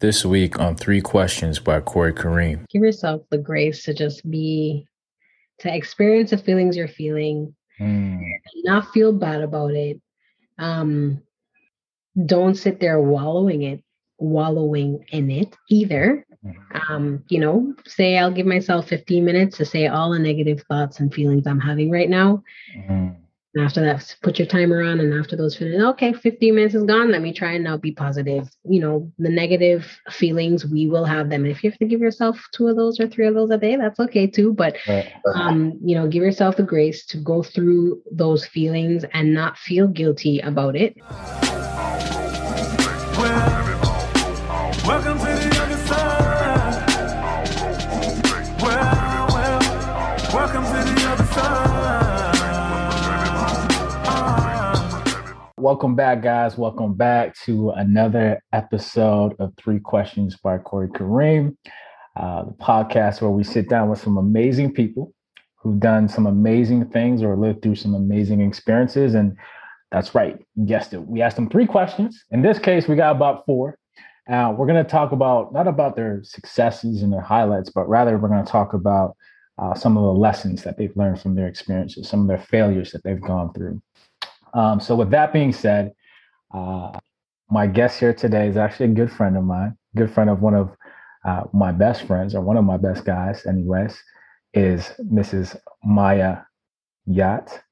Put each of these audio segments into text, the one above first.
This week on Three Questions by Corey Kareem. Give yourself the grace to just to experience the feelings you're feeling, and not feel bad about it. Don't sit there wallowing in it either. Say I'll give myself 15 minutes to say all the negative thoughts and feelings I'm having right now. And after that, put your timer on. And after those finished, okay, 15 minutes is gone. Let me try and now be positive. The negative feelings, we will have them. If you have to give yourself 2 of those or 3 of those a day, that's okay too. But, give yourself the grace to go through those feelings and not feel guilty about it. Welcome to the other side. Welcome to the other side. Welcome back, guys. Welcome back to another episode of Three Questions by Corey Kareem, the podcast where we sit down with some amazing people who've done some amazing things or lived through some amazing experiences. And that's right. Guessed it. We asked them 3 questions. In this case, we got about 4. We're going to talk about, not about their successes and their highlights, but rather we're going to talk about some of the lessons that they've learned from their experiences, some of their failures that they've gone through. So with that being said, my guest here today is actually a good friend of mine, good friend of one of my best friends, or one of my best guys anyways, is Mrs. Maya Yat.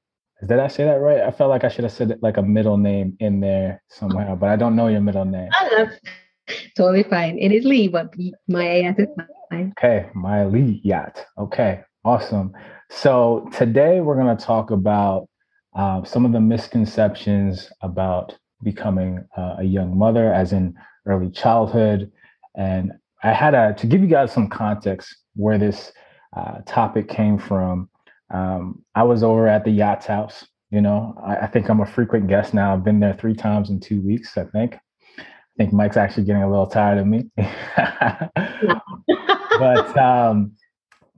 Did I say that right? I felt like I should have said like a middle name in there somehow, but I don't know your middle name. Totally fine. It is Lee, but Maya Yat is fine. Okay, Maya Lee Yat. Okay, awesome. So today we're going to talk about some of the misconceptions about becoming a young mother, as in early childhood. And I had to give you guys some context where this topic came from. I was over at the Yat's house. I think I'm a frequent guest now. I've been there 3 times in 2 weeks, I think. I think Mike's actually getting a little tired of me. But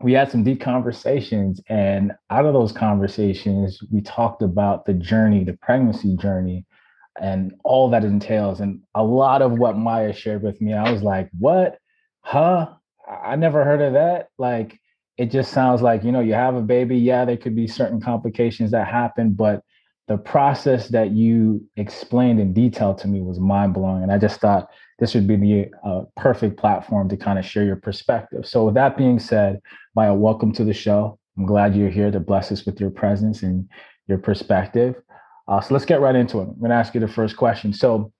we had some deep conversations, and out of those conversations, we talked about the journey, the pregnancy journey, and all that entails. And a lot of what Maya shared with me, I was like, what? Huh? I never heard of that. Like, it just sounds like, you have a baby. Yeah, there could be certain complications that happen, but the process that you explained in detail to me was mind blowing. And I just thought this would be the perfect platform to kind of share your perspective. So with that being said, Maya, welcome to the show. I'm glad you're here to bless us with your presence and your perspective. So let's get right into it. I'm going to ask you the first question. So,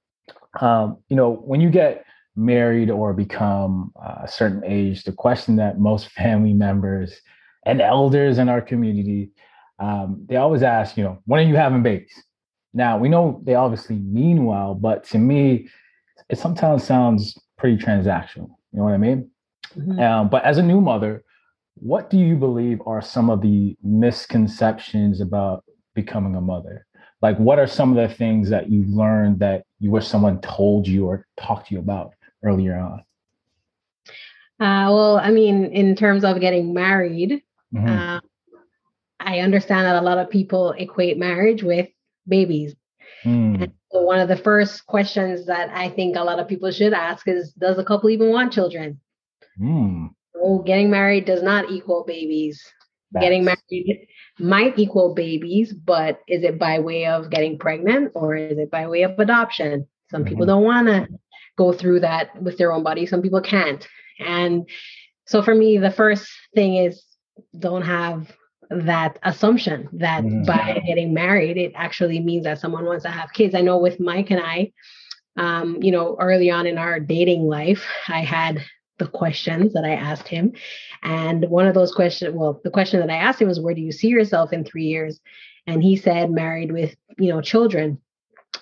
when you get married or become a certain age, the question that most family members and elders in our community, they always ask, when are you having babies? Now, we know they obviously mean well, but to me, it sometimes sounds pretty transactional. You know what I mean? Mm-hmm. But as a new mother, what do you believe are some of the misconceptions about becoming a mother? Like, what are some of the things that you learned that you wish someone told you or talked to you about earlier on? In terms of getting married, mm-hmm. I understand that a lot of people equate marriage with babies. And so one of the first questions that I think a lot of people should ask is, does a couple even want children? So getting married does not equal babies. That's... Getting married might equal babies, but is it by way of getting pregnant or is it by way of adoption? Some people don't want to go through that with their own body. Some people can't. And so for me, the first thing is, don't have that assumption that by getting married, it actually means that someone wants to have kids. I know with Mike and I, early on in our dating life, I had the questions that I asked him. And one of those questions, the question that I asked him was, where do you see yourself in 3 years? And he said, married with, children.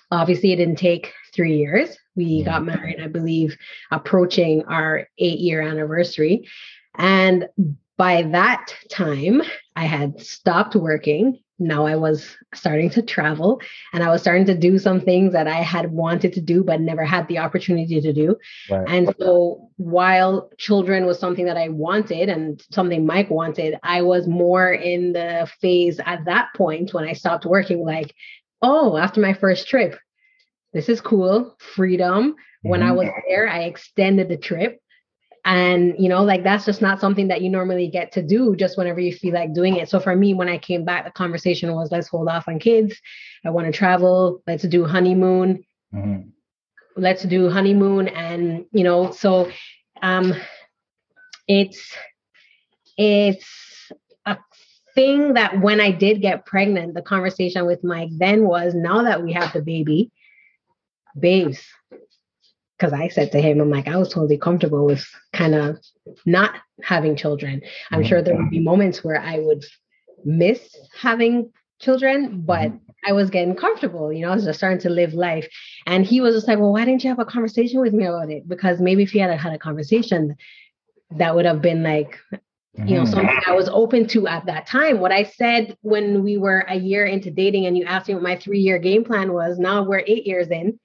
Obviously, it didn't take 3 years. We got married, I believe, approaching our 8-year anniversary. And by that time, I had stopped working. Now I was starting to travel and I was starting to do some things that I had wanted to do, but never had the opportunity to do. Right. And so while children was something that I wanted and something Mike wanted, I was more in the phase at that point when I stopped working, like, oh, after my first trip, this is cool, freedom, When I was there, I extended the trip. And, you know, like, that's just not something that you normally get to do just whenever you feel like doing it. So for me, when I came back, the conversation was, let's hold off on kids. I want to travel. Let's do honeymoon. Mm-hmm. Let's do honeymoon. And, you know, so it's a thing that when I did get pregnant, the conversation with Mike then was, now that we have the baby, babes. Because I said to him, I'm like, I was totally comfortable with kind of not having children. I'm sure there would be moments where I would miss having children, but I was getting comfortable, you know, I was just starting to live life. And he was just like, well, why didn't you have a conversation with me about it? Because maybe if you had had a conversation, that would have been like, you know, something I was open to at that time. What I said when we were a year into dating and you asked me what my 3-year game plan was, now we're 8 years in.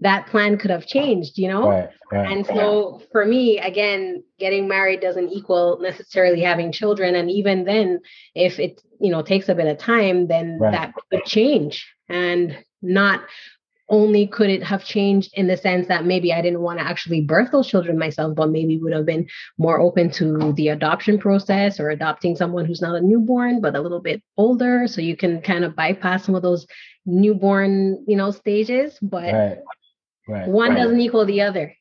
That plan could have changed, you know? Right. And so for me, again, getting married doesn't equal necessarily having children. And even then, if it, you know, takes a bit of time, then that could change. And not only could it have changed in the sense that maybe I didn't want to actually birth those children myself, but maybe would have been more open to the adoption process or adopting someone who's not a newborn, but a little bit older. So you can kind of bypass some of those newborn, you know, stages, but One doesn't equal the other.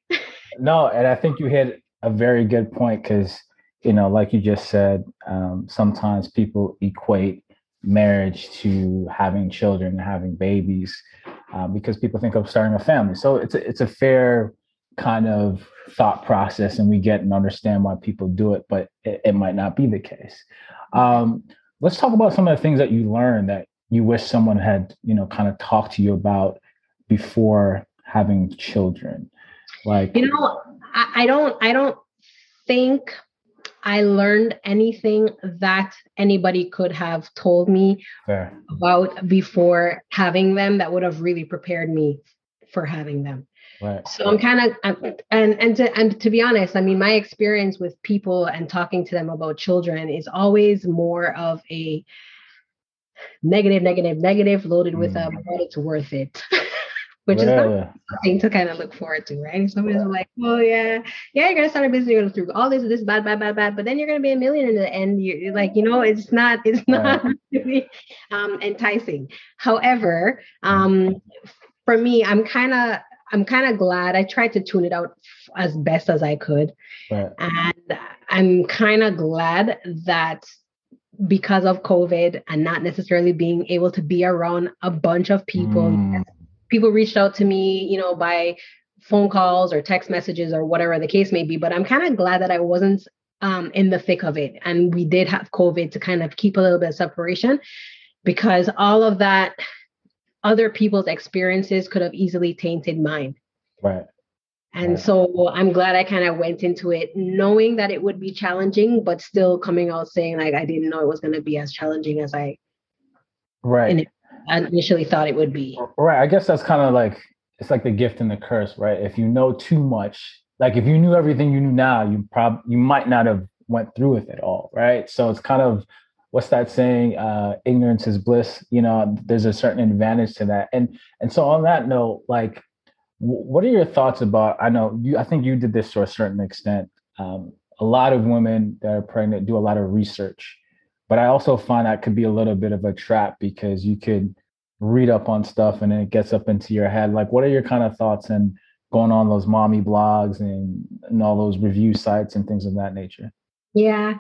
No, and I think you hit a very good point because, you know, like you just said, sometimes people equate marriage to having children, having babies, because people think of starting a family. So it's a fair kind of thought process, and we get and understand why people do it, but it might not be the case. Let's talk about some of the things that you learned that you wish someone had, you know, kind of talked to you about before having children. Like, you know, I don't think I learned anything that anybody could have told me about before having them that would have really prepared me for having them. Right. So I'm kind of, and to be honest, I mean, my experience with people and talking to them about children is always more of a negative loaded with a, but it's worth it. Which is not something to kind of look forward to, right? If somebody's like, well, yeah, you're going to start a business, you're going to through all this bad, but then you're going to be a millionaire in the end. You're like, you know, it's not really enticing. However, for me, I'm kind of glad I tried to tune it out as best as I could. Right. And I'm kind of glad that because of COVID and not necessarily being able to be around a bunch of people, people reached out to me, you know, by phone calls or text messages or whatever the case may be. But I'm kind of glad that I wasn't in the thick of it. And we did have COVID to kind of keep a little bit of separation, because all of that, other people's experiences could have easily tainted mine. Right. And so I'm glad I kind of went into it knowing that it would be challenging, but still coming out saying, like, I didn't know it was going to be as challenging as I initially thought it would be. Right. I guess that's kind of like, it's like the gift and the curse, right? If you know too much, like if you knew everything you knew now, you might not have went through with it all, right? So it's kind of, what's that saying? Ignorance is bliss. You know, there's a certain advantage to that. And so on that note, like, what are your thoughts about, I know you, I think you did this to a certain extent. A lot of women that are pregnant do a lot of research. But I also find that could be a little bit of a trap, because you could read up on stuff and then it gets up into your head. Like, what are your kind of thoughts on going on those mommy blogs and all those review sites and things of that nature? Yeah.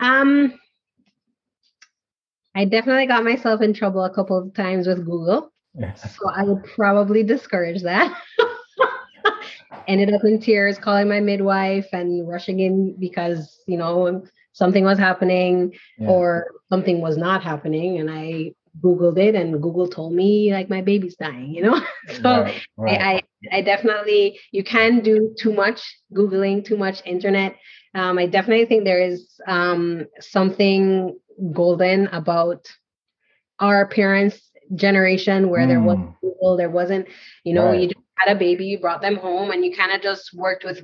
I definitely got myself in trouble a couple of times with Google. So I would probably discourage that. Ended up in tears calling my midwife and rushing in because, you know, something was happening or something was not happening. And I Googled it, and Google told me, like, my baby's dying, you know? So I definitely, you can do too much Googling, too much internet. I definitely think there is something golden about our parents' generation where there wasn't Google, there wasn't, you know, you just had a baby, you brought them home, and you kind of just worked with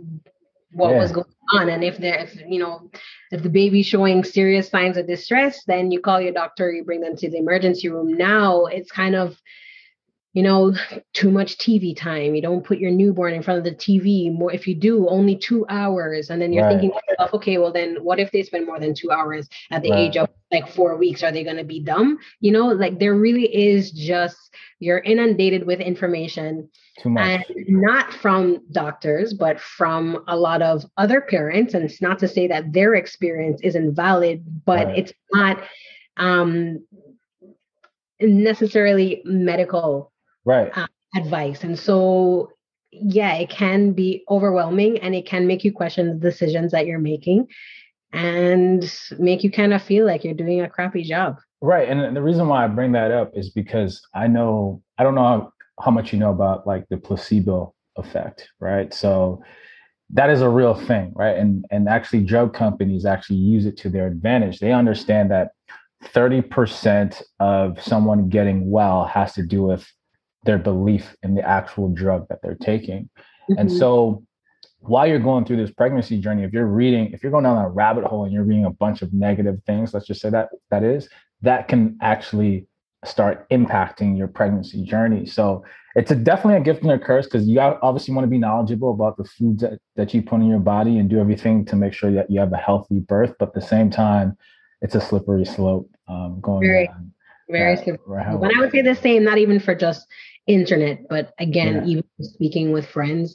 what was going on. And if the baby's showing serious signs of distress, then you call your doctor, you bring them to the emergency room. Now it's kind of, you know, too much TV time. You don't put your newborn in front of the TV more. If you do, only 2 hours. And then you're thinking to yourself, okay, well then what if they spend more than 2 hours at the age of like 4 weeks? Are they going to be dumb? You know, like there really is just, you're inundated with information. Too much. And not from doctors, but from a lot of other parents. And it's not to say that their experience isn't valid, but it's not necessarily medical advice. And so, yeah, it can be overwhelming and it can make you question the decisions that you're making and make you kind of feel like you're doing a crappy job. Right. And the reason why I bring that up is because I don't know how much you know about like the placebo effect, right? So that is a real thing, right? And actually drug companies actually use it to their advantage. They understand that 30% of someone getting well has to do with their belief in the actual drug that they're taking. Mm-hmm. And so while you're going through this pregnancy journey, if you're going down a rabbit hole and you're reading a bunch of negative things, let's just say that can actually start impacting your pregnancy journey. So it's definitely a gift and a curse, because you obviously want to be knowledgeable about the foods that you put in your body and do everything to make sure that you have a healthy birth. But at the same time, it's a slippery slope going down. Very slippery slope. And I would say the same, not even for just internet, but again, even speaking with friends.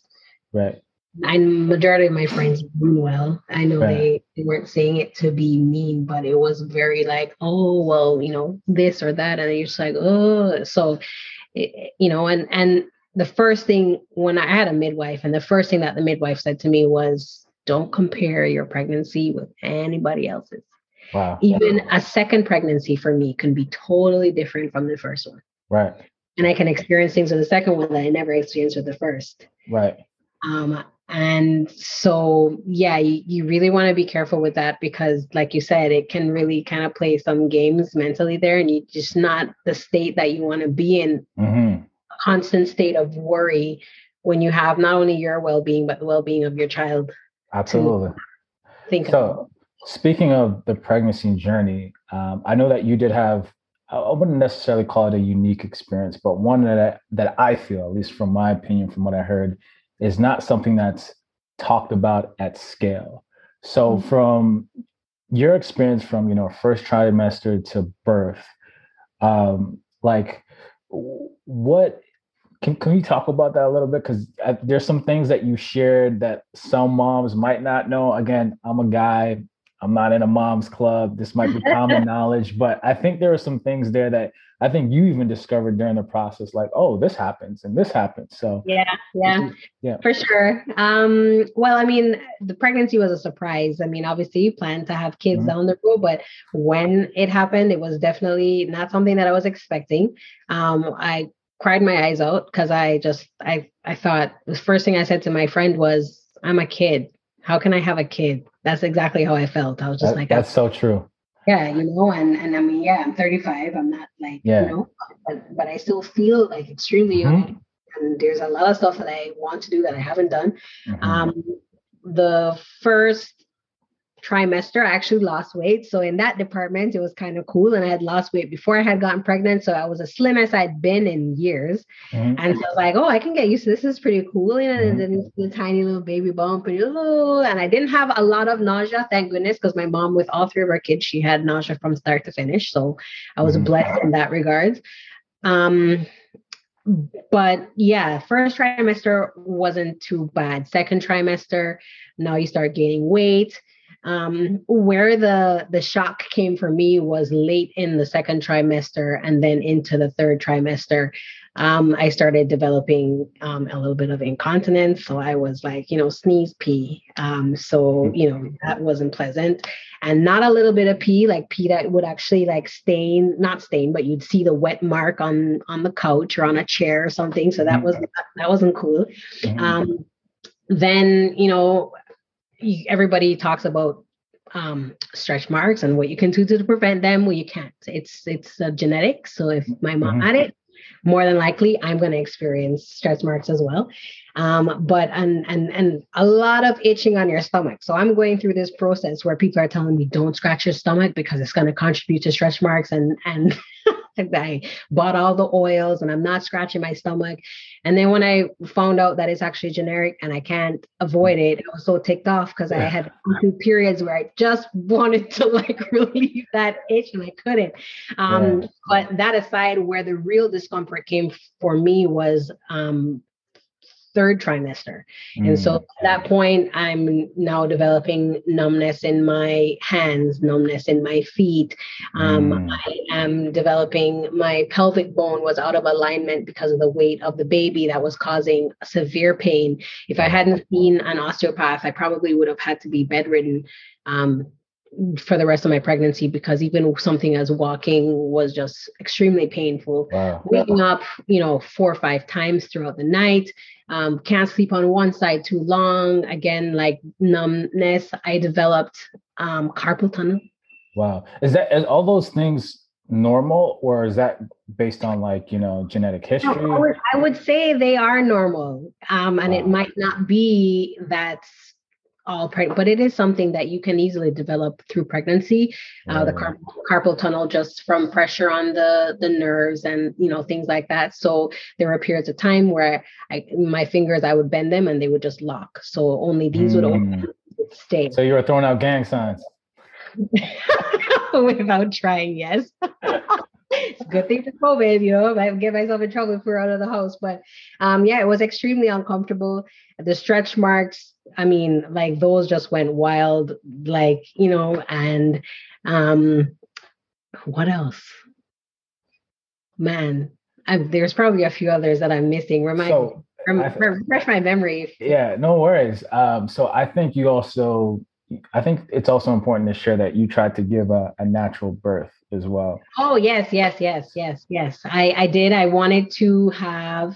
Right. Majority of my friends do well. I know they weren't saying it to be mean, but it was very like, oh, well, you know, this or that. And you're just like, oh, so, you know, and the first thing when I had a midwife, and the first thing that the midwife said to me was, don't compare your pregnancy with anybody else's. Wow. Even a second pregnancy for me can be totally different from the first one. Right. And I can experience things with the second one that I never experienced with the first. Right. And so, yeah, you really want to be careful with that, because like you said, it can really kind of play some games mentally there, and you're just not the state that you want to be in, a constant state of worry when you have not only your well-being, but the well-being of your child. Absolutely. So speaking of the pregnancy journey, I know that you did have, I wouldn't necessarily call it a unique experience, but one that I feel, at least from my opinion, from what I heard, is not something that's talked about at scale. So from your experience from, you know, first trimester to birth, can you talk about that a little bit? Because there's some things that you shared that some moms might not know. Again, I'm a guy, I'm not in a mom's club. This might be common knowledge, but I think there are some things there that I think you even discovered during the process, like, oh, this happens and this happens. So yeah, for sure. Well, I mean, the pregnancy was a surprise. I mean, obviously you plan to have kids down the road, but when it happened, it was definitely not something that I was expecting. I cried my eyes out because I thought the first thing I said to my friend was, I'm a kid. How can I have a kid? That's exactly how I felt. I was just that's so true. Yeah. You know, and I mean, yeah, I'm 35. I'm not like, you know, but I still feel like extremely young, and there's a lot of stuff that I want to do that I haven't done. The first trimester, I actually lost weight. So in that department, it was kind of cool. And I had lost weight before I had gotten pregnant. So I was as slim as I'd been in years. And so I was like, oh, I can get used to this. This is pretty cool. You know, and then the tiny little baby bump. And I didn't have a lot of nausea, thank goodness, because my mom, with all three of our kids, she had nausea from start to finish. So I was blessed in that regard. But yeah, first trimester wasn't too bad. Second trimester, now you start gaining weight. Where the shock came for me was late in the second trimester and then into the third trimester. I started developing a little bit of incontinence. So I was like, you know, sneeze, pee. So, you know, that wasn't pleasant. And not a little bit of pee, like pee that would actually like not stain, but you'd see the wet mark on the couch or on a chair or something. So that wasn't cool. Then, you know, everybody talks about stretch marks and what you can do to prevent them. Well, you can't. It's genetic. So if my mom had it, more than likely I'm going to experience stretch marks as well. But a lot of itching on your stomach. So I'm going through this process where people are telling me, don't scratch your stomach because it's going to contribute to stretch marks and I bought all the oils and I'm not scratching my stomach. And then when I found out that it's actually generic and I can't avoid it, I was so ticked off because I had two periods where I just wanted to like relieve that itch and I couldn't. But that aside, where the real discomfort came for me was third trimester. And so at that point, I'm now developing numbness in my hands, numbness in my feet. I am developing, my pelvic bone was out of alignment because of the weight of the baby that was causing severe pain. If I hadn't seen an osteopath, I probably would have had to be bedridden for the rest of my pregnancy, because even something as walking was just extremely painful. Waking up, 4 or 5 times throughout the night. Can't sleep on one side too long. Again, like numbness. I developed carpal tunnel. Wow. Is all those things normal, or is that based on genetic history? No, I would say they are normal. It might not be that all pregnant, but it is something that you can easily develop through pregnancy. The carpal tunnel, just from pressure on the nerves and, things like that. So there were periods of time where my fingers, I would bend them and they would just lock. So only these would open and stay. So you were throwing out gang signs. Without trying. Yes. It's a good thing for COVID, I get myself in trouble if we're out of the house, but it was extremely uncomfortable. The stretch marks, those just went wild, and what else? Man, there's probably a few others that I'm missing. Refresh my memory. Yeah, no worries. So I think it's also important to share that you tried to give a natural birth as well. Oh, yes. I did. I wanted to have,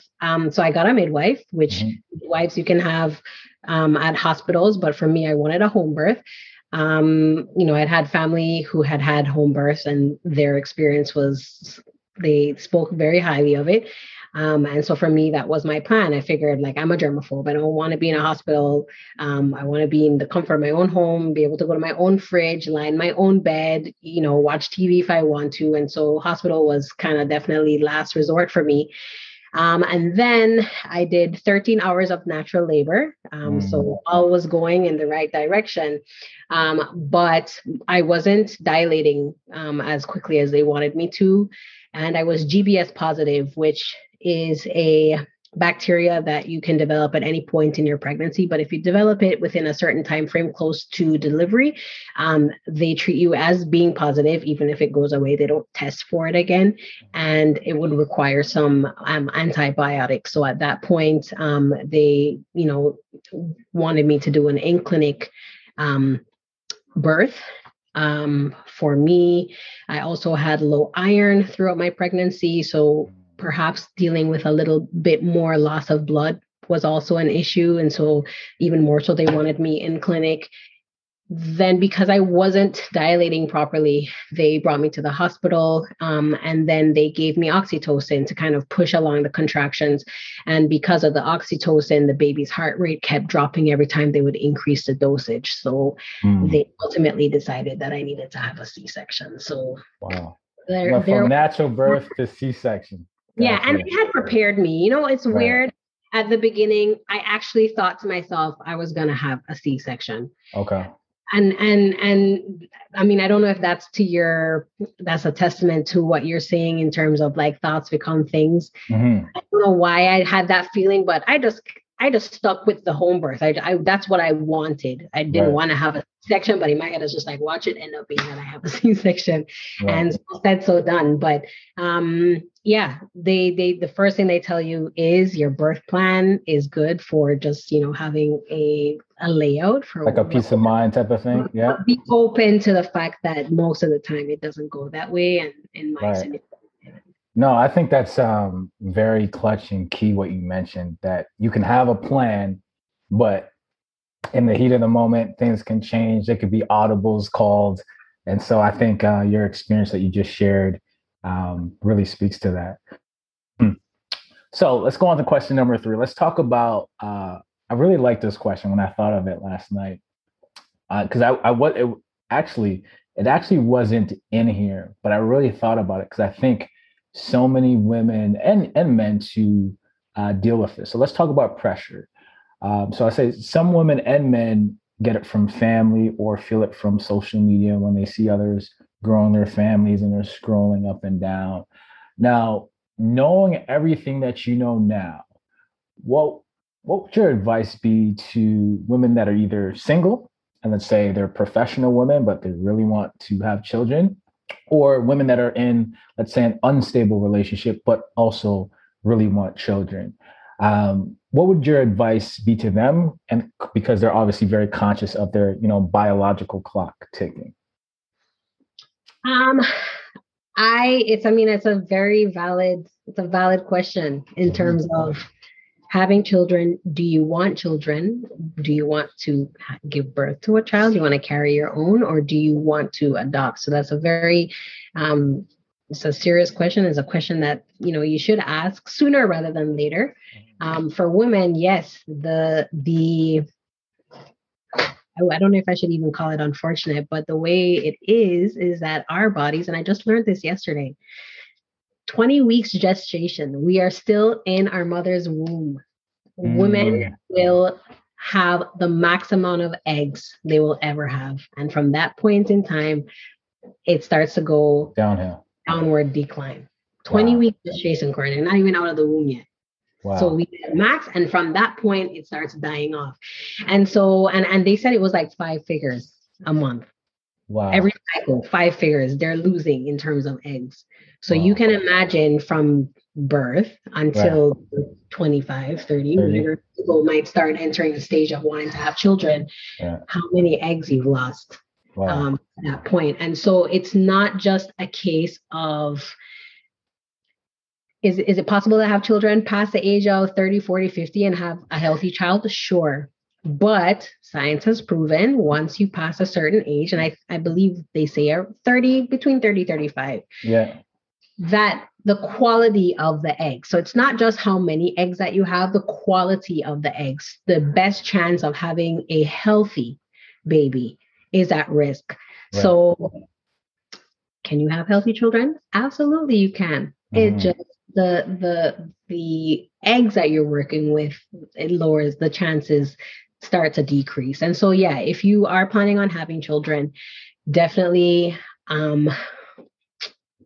so I got a midwife, which wives you can have at hospitals. But for me, I wanted a home birth. I'd had family who had home births, and their experience was, they spoke very highly of it. And so for me, that was my plan. I figured I'm a germaphobe. I don't want to be in a hospital. I want to be in the comfort of my own home, be able to go to my own fridge, lie in my own bed, watch TV if I want to. And so hospital was kind of definitely last resort for me. And then I did 13 hours of natural labor. So all was going in the right direction. But I wasn't dilating as quickly as they wanted me to. And I was GBS positive, which is a bacteria that you can develop at any point in your pregnancy. But if you develop it within a certain time frame close to delivery, they treat you as being positive. Even if it goes away, they don't test for it again. And it would require some antibiotics. So at that point, they, wanted me to do an in-clinic birth. For me, I also had low iron throughout my pregnancy. So perhaps dealing with a little bit more loss of blood was also an issue. And so even more so, they wanted me in clinic. Then because I wasn't dilating properly, they brought me to the hospital, and then they gave me oxytocin to kind of push along the contractions. And because of the oxytocin, the baby's heart rate kept dropping every time they would increase the dosage. So they ultimately decided that I needed to have a C-section. So wow, from natural birth to C-section. And they had prepared me. It's weird. At the beginning, I actually thought to myself I was going to have a C-section. Okay. And I don't know if that's that's a testament to what you're saying in terms of thoughts become things. I don't know why I had that feeling, but I just stuck with the home birth. That's what I wanted. I didn't want to have a C-section, but in my head, I was just watch it end up being that I have a C-section, and so said, so done. But the first thing they tell you is your birth plan is good for just having a layout for a peace of mind type of thing. Yeah, be open to the fact that most of the time it doesn't go that way, and in my opinion. No, I think that's very clutch and key what you mentioned, that you can have a plan, but in the heat of the moment, things can change. There could be audibles called. And so I think your experience that you just shared really speaks to that. So let's go on to question number 3. Let's talk about, I really like this question when I thought of it last night, because it actually wasn't in here, but I really thought about it because I think so many women and men to deal with this. So let's talk about pressure. So I say some women and men get it from family or feel it from social media when they see others growing their families and they're scrolling up and down. Now, knowing everything that you know now, what would your advice be to women that are either single, and let's say they're professional women, but they really want to have children, or women that are in, let's say, an unstable relationship, but also really want children? What would your advice be to them? And because they're obviously very conscious of their, biological clock ticking. It's a valid question in terms of having children. Do you want children? Do you want to give birth to a child? Do you want to carry your own, or do you want to adopt? So that's a very, it's a serious question. It's a question that, you should ask sooner rather than later. For women, yes, I don't know if I should even call it unfortunate, but the way it is that our bodies, and I just learned this yesterday, 20 weeks gestation, we are still in our mother's womb. Women will have the max amount of eggs they will ever have. And from that point in time, it starts to go downward decline. 20 weeks gestation, Corinne, not even out of the womb yet. Wow. So we did max, and from that point it starts dying off. And so and they said it was like 5 figures a month. Wow. Every cycle, 5 figures they're losing in terms of eggs. So you can imagine from birth until 25, 30, whenever people might start entering the stage of wanting to have children, how many eggs you've lost at that point. And so it's not just a case of is it possible to have children past the age of 30, 40, 50 and have a healthy child? Sure. But science has proven once you pass a certain age, and I believe they say 30, between 30, 35, that the quality of the egg. So it's not just how many eggs that you have, the quality of the eggs, the best chance of having a healthy baby is at risk. Right. So can you have healthy children? Absolutely, you can. Mm-hmm. It just the eggs that you're working with, it lowers the chances, start to decrease. And so, if you are planning on having children, definitely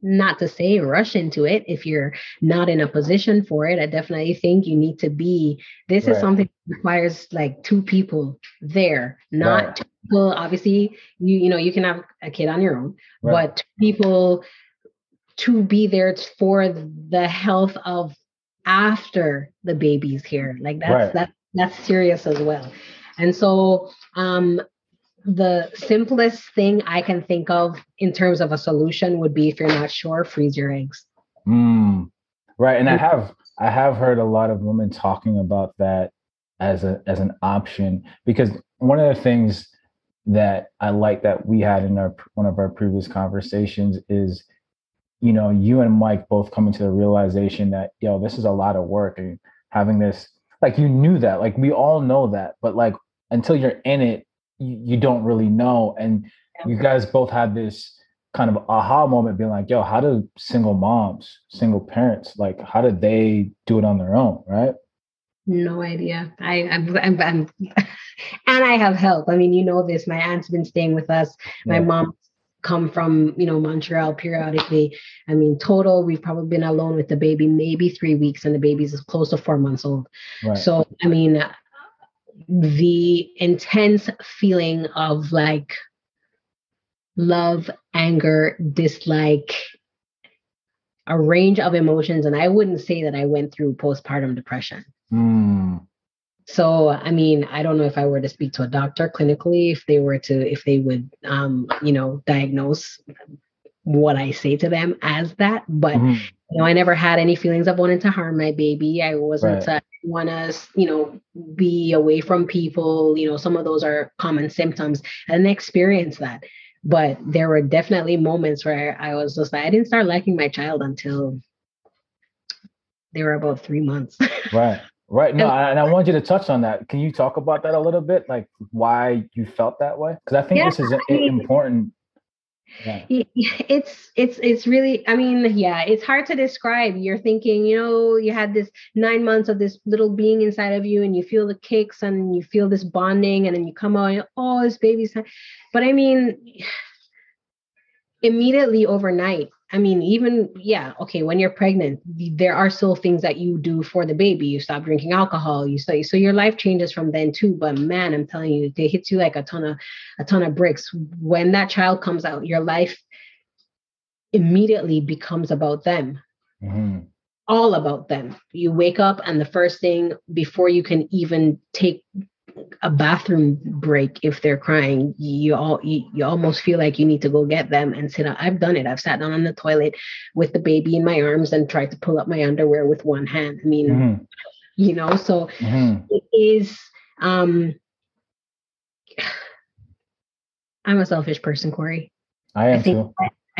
not to say rush into it. If you're not in a position for it, I definitely think you need to be, this is something that requires like two people there, not two people. Obviously, you can have a kid on your own, but two people to be there for the health of after the baby's here. Like that's serious as well. And so the simplest thing I can think of in terms of a solution would be, if you're not sure, freeze your eggs. Right. And I have heard a lot of women talking about that as an option, because one of the things that I like that we had in one of our previous conversations is, you and Mike both coming to the realization that, this is a lot of work, and having this, like, you knew that, like, we all know that, but like, until you're in it, you don't really know. And you guys both had this kind of aha moment being like, how do single moms, single parents, like, how did they do it on their own? Right. No idea. I'm and I have help. I mean, this, my aunt's been staying with us. My mom come from, Montreal periodically. I mean, total, we've probably been alone with the baby maybe 3 weeks, and the baby's is close to 4 months old. Right. So, I mean, the intense feeling of like love, anger, dislike, a range of emotions. And I wouldn't say that I went through postpartum depression. So, I mean, I don't know if I were to speak to a doctor clinically, if they would, diagnose what I say to them as that. But, I never had any feelings of wanting to harm my baby. I wasn't want to, be away from people. Some of those are common symptoms, and I experienced that. But there were definitely moments where I was just like, I didn't start liking my child until they were about 3 months. Right. Right. No, and I want you to touch on that. Can you talk about that a little bit? Like, why you felt that way? Because I think this is important. Yeah. It's really, I mean, yeah, it's hard to describe. You're thinking, you know, you had this 9 months of this little being inside of you, and you feel the kicks and you feel this bonding, and then you come out and, oh, this baby's time. But I mean, immediately overnight, I mean, even, yeah, okay, when you're pregnant, there are still things that you do for the baby. You stop drinking alcohol. So your life changes from then too. But man, I'm telling you, they hit you like a ton of bricks. When that child comes out, your life immediately becomes about them, mm-hmm. all about them. You wake up and the first thing before you can even take a bathroom break, if they're crying, you almost feel like you need to go get them and sit down. I've done it. I've sat down on the toilet with the baby in my arms and tried to pull up my underwear with one hand. I mean, mm-hmm. you know, so mm-hmm. it is, I'm a selfish person, Corey. I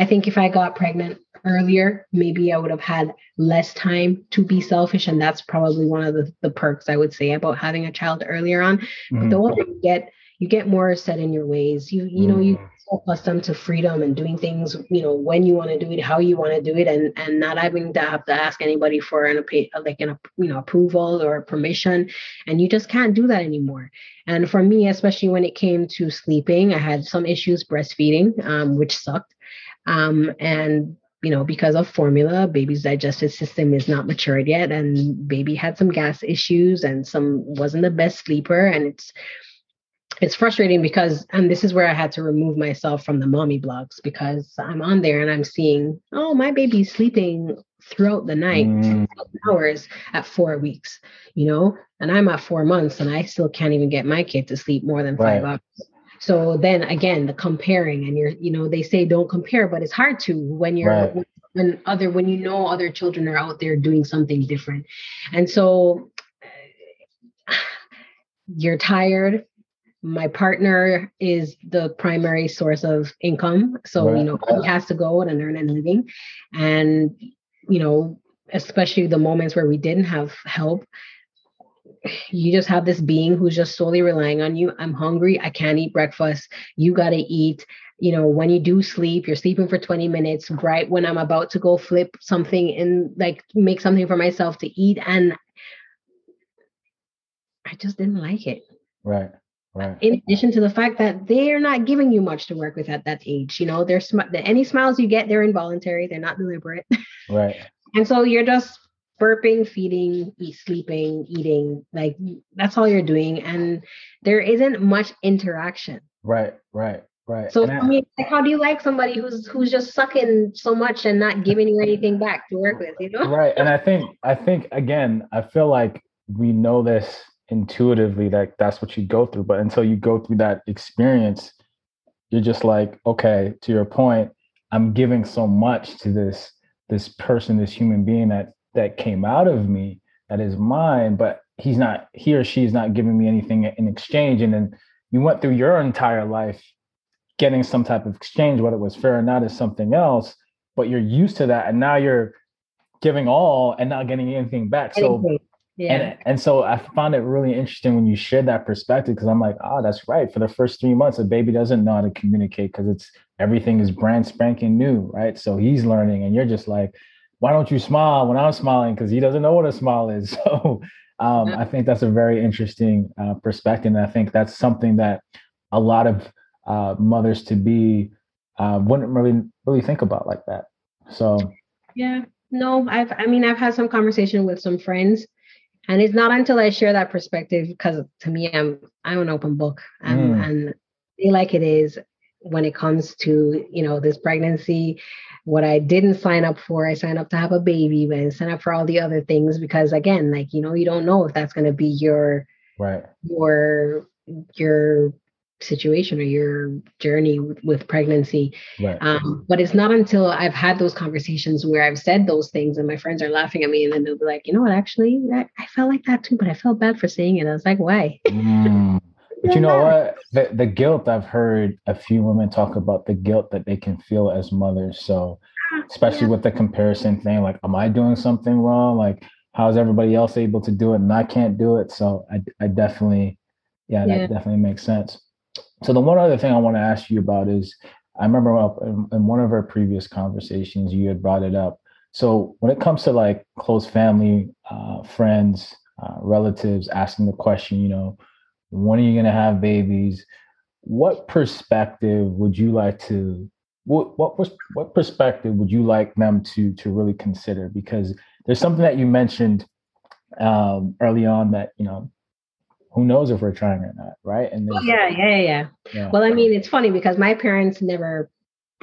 think if I got pregnant earlier, maybe I would have had less time to be selfish. And that's probably one of the perks I would say about having a child earlier on. Mm-hmm. But the older you get more set in your ways. You know, you get accustomed to freedom and doing things, you know, when you want to do it, how you want to do it, and not having to have to ask anybody for an approval or permission. And you just can't do that anymore. And for me, especially when it came to sleeping, I had some issues breastfeeding, which sucked. And you know, because of formula, baby's digestive system is not matured yet, and baby had some gas issues and wasn't the best sleeper. And it's frustrating because, and this is where I had to remove myself from the mommy blogs, because I'm on there and I'm seeing, oh, my baby's sleeping throughout the night, 6 hours at 4 weeks, you know, and I'm at 4 months and I still can't even get my kid to sleep more than 5 hours. So then again, the comparing, and they say don't compare, but it's hard to when you know other children are out there doing something different. And so you're tired. My partner is the primary source of income. So, right. you know, he has to go and earn a living. And, you know, especially the moments where we didn't have help, you just have this being who's just solely relying on you. I'm hungry. I can't eat breakfast. You got to eat. You know, when you do sleep, you're sleeping for 20 minutes, right? When I'm about to go flip something and like make something for myself to eat. And I just didn't like it. Right. In addition to the fact that they're not giving you much to work with at that age, you know, any smiles you get, they're involuntary. They're not deliberate. Right. And so you're just burping, feeding, sleeping, eating, like that's all you're doing. And there isn't much interaction. Right. So I mean, like, how do you like somebody who's just sucking so much and not giving you anything back to work with, you know? Right. And I think again, I feel like we know this intuitively, that that's what you go through. But until you go through that experience, you're just like, okay, to your point, I'm giving so much to this person, this human being that came out of me, that is mine, but he or she's not giving me anything in exchange. And then you went through your entire life getting some type of exchange, whether it was fair or not is something else, but you're used to that. And now you're giving all and not getting anything back. So, yeah. And so I found it really interesting when you shared that perspective, because I'm like, oh, that's right. For the first 3 months, a baby doesn't know how to communicate because everything is brand spanking new, right? So he's learning and you're just like, why don't you smile when I'm smiling? Because he doesn't know what a smile is. So I think that's a very interesting perspective. And I think that's something that a lot of mothers-to-be wouldn't really think about like that. So, yeah, no, I've had some conversation with some friends, and it's not until I share that perspective, because to me, I'm an open book. And I feel like it is when it comes to, you know, this pregnancy. What I didn't sign up for, I signed up to have a baby, but I didn't sign up for all the other things, because again, like, you know, you don't know if that's going to be your situation or your journey with pregnancy. Right. But it's not until I've had those conversations where I've said those things and my friends are laughing at me, and then they'll be like, you know what, actually, I felt like that too, but I felt bad for saying it. I was like, why? But you know what? The guilt, I've heard a few women talk about the guilt that they can feel as mothers. So especially with the comparison thing, like, am I doing something wrong? Like, how is everybody else able to do it and I can't do it? So I definitely that definitely makes sense. So the one other thing I want to ask you about is I remember in one of our previous conversations, you had brought it up. So when it comes to like close family, friends, relatives asking the question, you know, when are you going to have babies? What perspective would you like to, what perspective would you like them to really consider? Because there's something that you mentioned early on that, you know, who knows if we're trying or not, right? And yeah. Well, I mean, it's funny because my parents never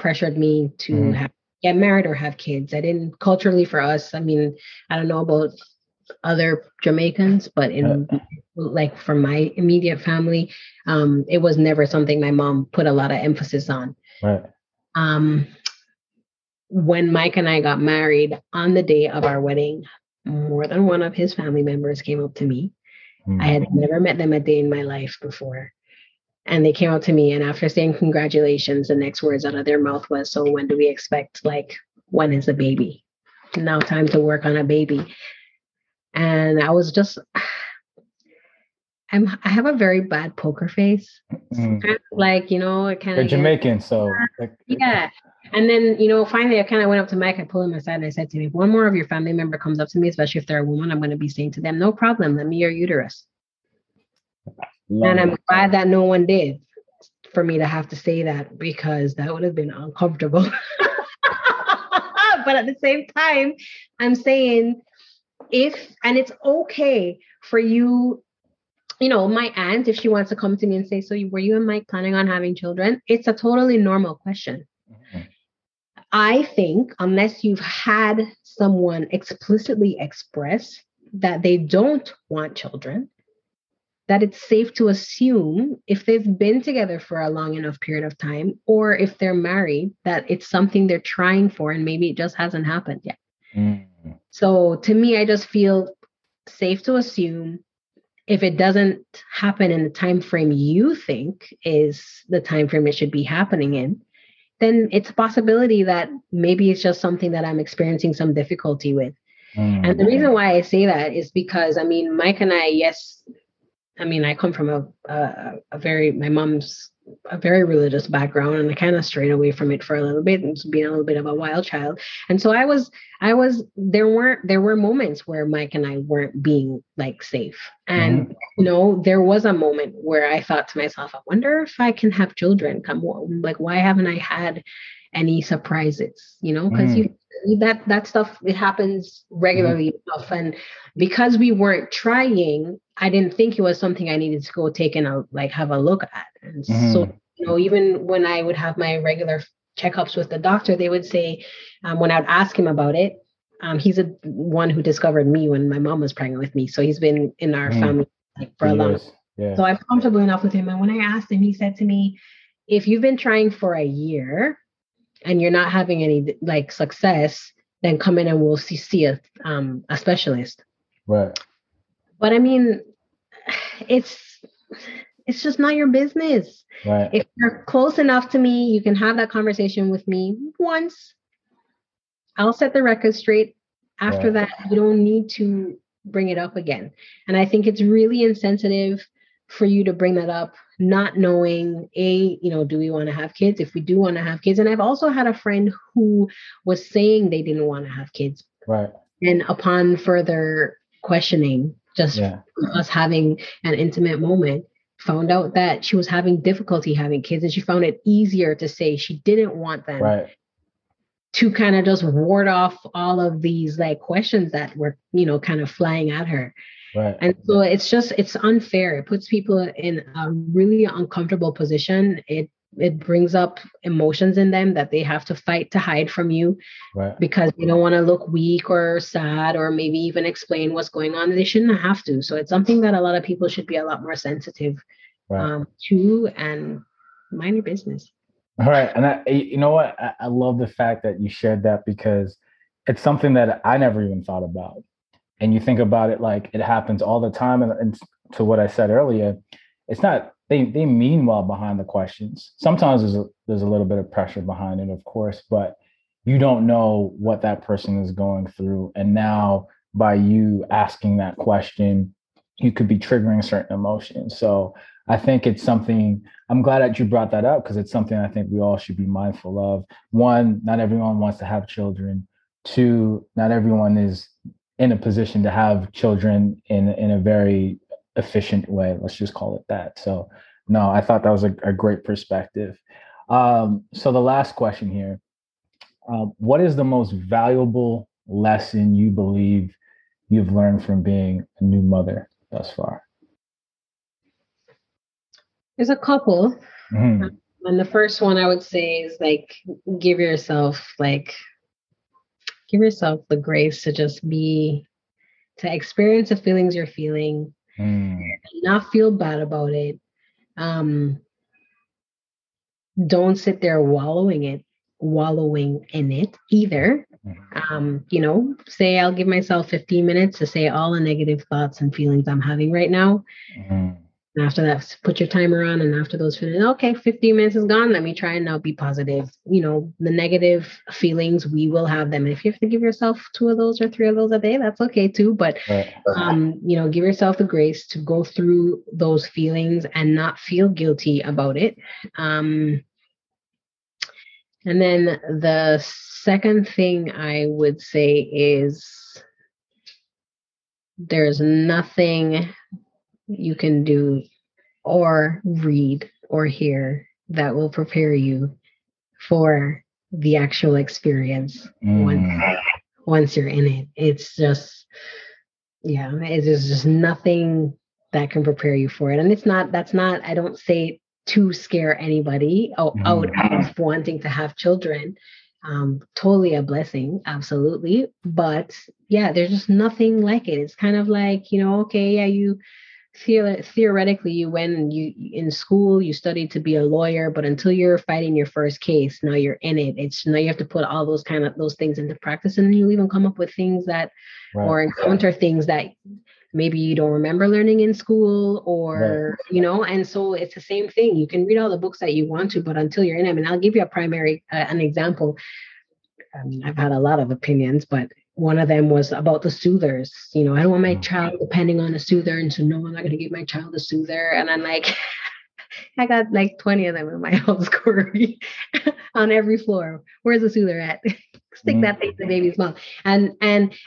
pressured me to get married or have kids. I didn't, culturally for us, I mean, I don't know about other Jamaicans, but in like for my immediate family, it was never something my mom put a lot of emphasis on. Right. When Mike and I got married, on the day of our wedding, more than one of his family members came up to me. I had never met them a day in my life before. And they came out to me, and after saying congratulations, the next words out of their mouth was, so when do we expect, like, when is the baby? Now time to work on a baby. And I was just, I have a very bad poker face. Sometimes, like, you know, it kind of. They're Jamaican, so. Yeah. And then, you know, finally, I kind of went up to Mike. I pulled him aside and I said to him, if one more of your family member comes up to me, especially if they're a woman, I'm going to be saying to them, no problem, let me your uterus. Love and I'm glad that no one did for me to have to say that, because that would have been uncomfortable. But at the same time, I'm saying and it's okay for you. You know, my aunt, if she wants to come to me and say, so were you and Mike planning on having children? It's a totally normal question. I think unless you've had someone explicitly express that they don't want children, that it's safe to assume if they've been together for a long enough period of time, or if they're married, that it's something they're trying for and maybe it just hasn't happened yet. So to me, I just feel safe to assume if it doesn't happen in the time frame you think is the time frame it should be happening in, then it's a possibility that maybe it's just something that I'm experiencing some difficulty with. And the reason why I say that is because, I mean, Mike and I, yes, I mean, I come from my mom's a very religious background, and I kind of strayed away from it for a little bit, and being a little bit of a wild child. And so there were moments where Mike and I weren't being like safe. And you know, there was a moment where I thought to myself, I wonder if I can have children come home. Like, why haven't I had any surprises? You know, because that stuff, it happens regularly enough. And because we weren't trying, I didn't think it was something I needed to go take and have a look at. And so, you know, even when I would have my regular checkups with the doctor, they would say, when I would ask him about it, he's the one who discovered me when my mom was pregnant with me. So he's been in our family for a long time. Yeah. So I'm comfortable enough with him. And when I asked him, he said to me, if you've been trying for a year and you're not having any success, then come in and we'll see a specialist. Right. But I mean, it's just not your business. Right. If you're close enough to me, you can have that conversation with me once. I'll set the record straight. After that, you don't need to bring it up again. And I think it's really insensitive for you to bring that up, not knowing, A, you know, do we want to have kids? If we do want to have kids. And I've also had a friend who was saying they didn't want to have kids. Right. And upon further questioning, just us having an intimate moment, found out that she was having difficulty having kids, and she found it easier to say she didn't want them to kind of just ward off all of these questions that were, you know, kind of flying at her. Right. And so it's unfair. It puts people in a really uncomfortable position. It brings up emotions in them that they have to fight to hide from you because they don't want to look weak or sad, or maybe even explain what's going on. They shouldn't have to. So it's something that a lot of people should be a lot more sensitive to, and mind your business. All right. And you know what? I love the fact that you shared that, because it's something that I never even thought about. And you think about it, like, it happens all the time. And to what I said earlier, it's not, they mean well behind the questions. Sometimes there's a little bit of pressure behind it, of course, but you don't know what that person is going through. And now by you asking that question, you could be triggering certain emotions. So I think it's something, I'm glad that you brought that up, because it's something I think we all should be mindful of. One, not everyone wants to have children. Two, not everyone is in a position to have children in a very efficient way. Let's just call it that. So no, I thought that was a great perspective. So the last question here, what is the most valuable lesson you believe you've learned from being a new mother thus far? There's a couple. Mm-hmm. And the first one I would say is give yourself the grace to just be, to experience the feelings you're feeling, and not feel bad about it. Don't sit there wallowing in it either. Say I'll give myself 15 minutes to say all the negative thoughts and feelings I'm having right now. Mm-hmm. And after that, put your timer on. And after those finished, okay, 15 minutes is gone. Let me try and now be positive. You know, the negative feelings, we will have them. And if you have to give yourself 2 of those or 3 of those a day, that's okay too. But, give yourself the grace to go through those feelings and not feel guilty about it. And then the second thing I would say is there's nothing you can do or read or hear that will prepare you for the actual experience once you're in it. It's just, it's just nothing that can prepare you for it. And I don't say to scare anybody out of wanting to have children. Totally a blessing, absolutely. But yeah, there's just nothing like it. It's kind of like, you theoretically, in school, you studied to be a lawyer, but until you're fighting your first case, now you're in it. It's now you have to put all those those things into practice, and you even come up with things that, or encounter things that maybe you don't remember learning in school, or And so it's the same thing. You can read all the books that you want to, but until you're in them, and I'll give you an example. I mean, I've had a lot of opinions, but one of them was about the soothers. I don't want my child depending on a soother. And so, no, I'm not going to give my child a soother. And I'm like, I got 20 of them in my house, Corey, on every floor. Where's the soother at? Stick that thing in the baby's mouth. And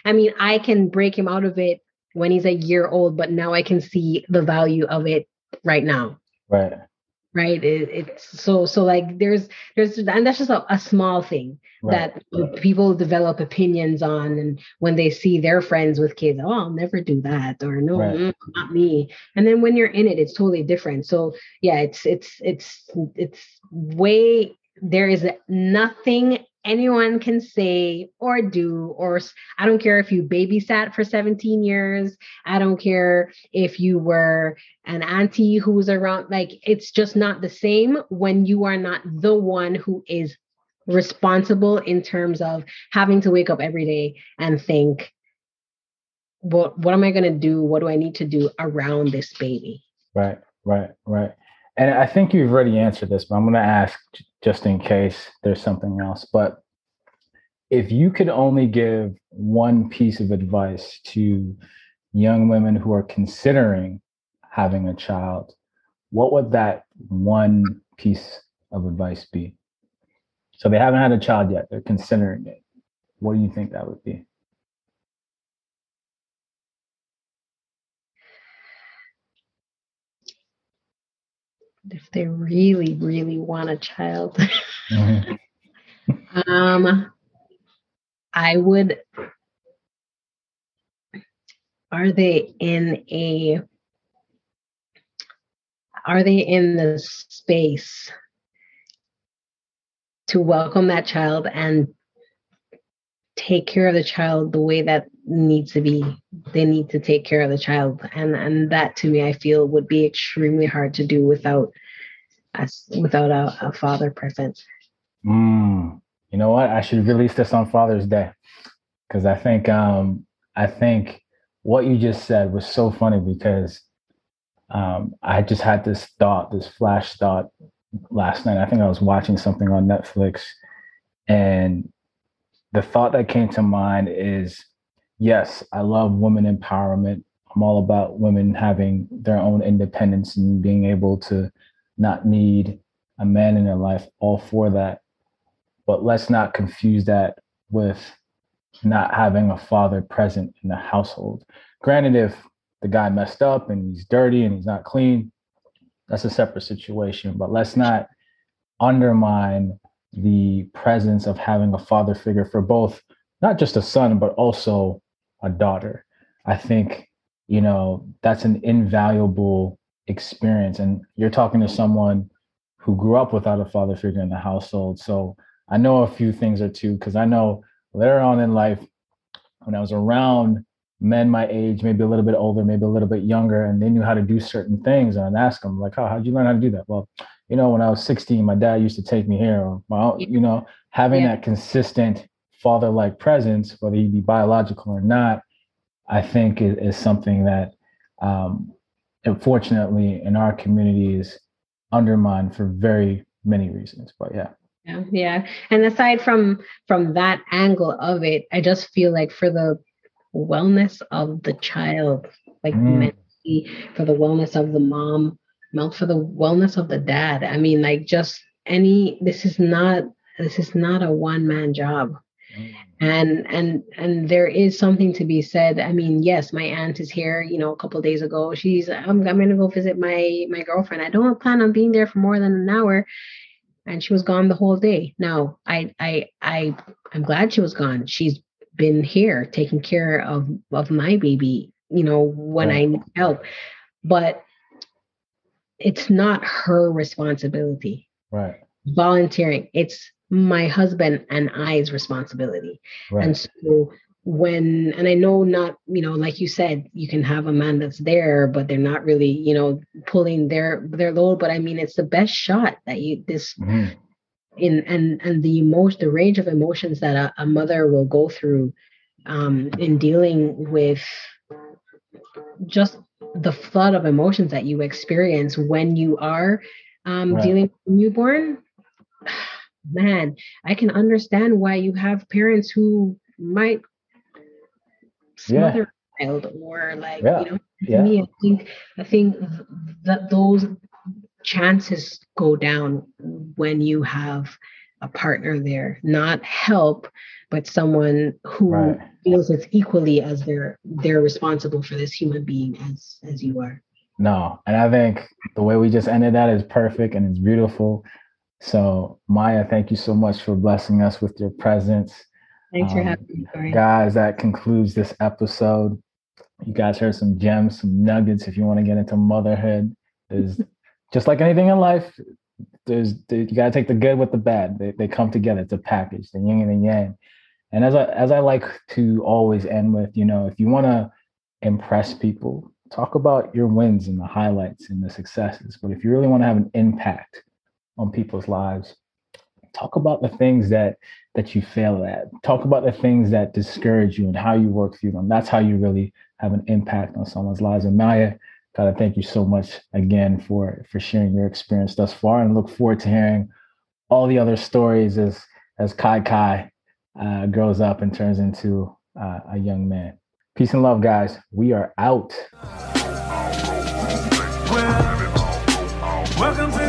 I mean, I can break him out of it when he's a year old, but now I can see the value of it right now. Right. Right. It's so there's, and that's just a small thing that people develop opinions on. And when they see their friends with kids, oh, I'll never do that. Or no, not me. And then when you're in it, it's totally different. So yeah, there is nothing anyone can say or do, or I don't care if you babysat for 17 years. I don't care if you were an auntie who was around, it's just not the same when you are not the one who is responsible in terms of having to wake up every day and think, well, what am I going to do? What do I need to do around this baby? Right. And I think you've already answered this, but I'm going to ask just in case there's something else. But if you could only give one piece of advice to young women who are considering having a child, what would that one piece of advice be? So they haven't had a child yet. They're considering it. What do you think that would be? If they really, really want a child, are they in the space to welcome that child and take care of the child the way that they need to take care of the child. And that to me, I feel would be extremely hard to do without a father present. You know what? I should release this on Father's Day, because I think what you just said was so funny, because I just had this flash thought last night. I think I was watching something on Netflix, and the thought that came to mind is, yes, I love women empowerment I'm all about women having their own independence and being able to not need a man in their life, all for that. But let's not confuse that with not having a father present in the household. Granted, if the guy messed up and he's dirty and he's not clean, that's a separate situation. But let's not undermine the presence of having a father figure for both, not just a son, but also a daughter. I think, you know, that's an invaluable experience. And you're talking to someone who grew up without a father figure in the household. So I know a few things or two, because I know later on in life, when I was around men my age, maybe a little bit older, maybe a little bit younger, and they knew how to do certain things. And I'd ask them, like, oh, how'd you learn how to do that? Well, you know, when I was 16, my dad used to take me here. Or my own, you know, having that consistent father-like presence, whether he be biological or not, I think is something that, unfortunately, in our community is undermined for very many reasons. But yeah. And aside from that angle of it, I just feel like for the wellness of the child, like mentally, for the wellness of the mom, for the wellness of the dad. I mean, like just this is not a one-man job. And there is something to be said. I mean, yes, my aunt is here, you know, a couple of days ago. I'm going to go visit my girlfriend. I don't plan on being there for more than an hour. And she was gone the whole day. Now, I'm glad she was gone. She's been here taking care of my baby, you know, when I need help. But it's not her responsibility. Right. Volunteering. It's my husband and I's responsibility. Right. And so and I know, not, you know, like you said, you can have a man that's there, but they're not really, you know, pulling their load. But I mean, it's the best shot that the range of emotions that a mother will go through in dealing with just the flood of emotions that you experience when you are dealing with a newborn. Man, I can understand why you have parents who might smother a child, or like, you know, to me, I think that those chances go down when you have a partner there, not help, but someone who feels it's equally as they're responsible for this human being as you are. No, and I think the way we just ended that is perfect and it's beautiful. So Maya, thank you so much for blessing us with your presence. Thanks for having me, Corey. Guys, that concludes this episode. You guys heard some gems, some nuggets. If you want to get into motherhood, there's just like anything in life, you got to take the good with the bad. They come together. It's a package, the yin and the yang. And as I like to always end with, you know, if you want to impress people, talk about your wins and the highlights and the successes. But if you really want to have an impact on people's lives, talk about the things that you fail at. Talk about the things that discourage you and how you work through them. That's how you really have an impact on someone's lives. And Maya, God, I thank you so much again for sharing your experience thus far, and look forward to hearing all the other stories as Kai grows up and turns into a young man. Peace and love, guys. We are out. Welcome to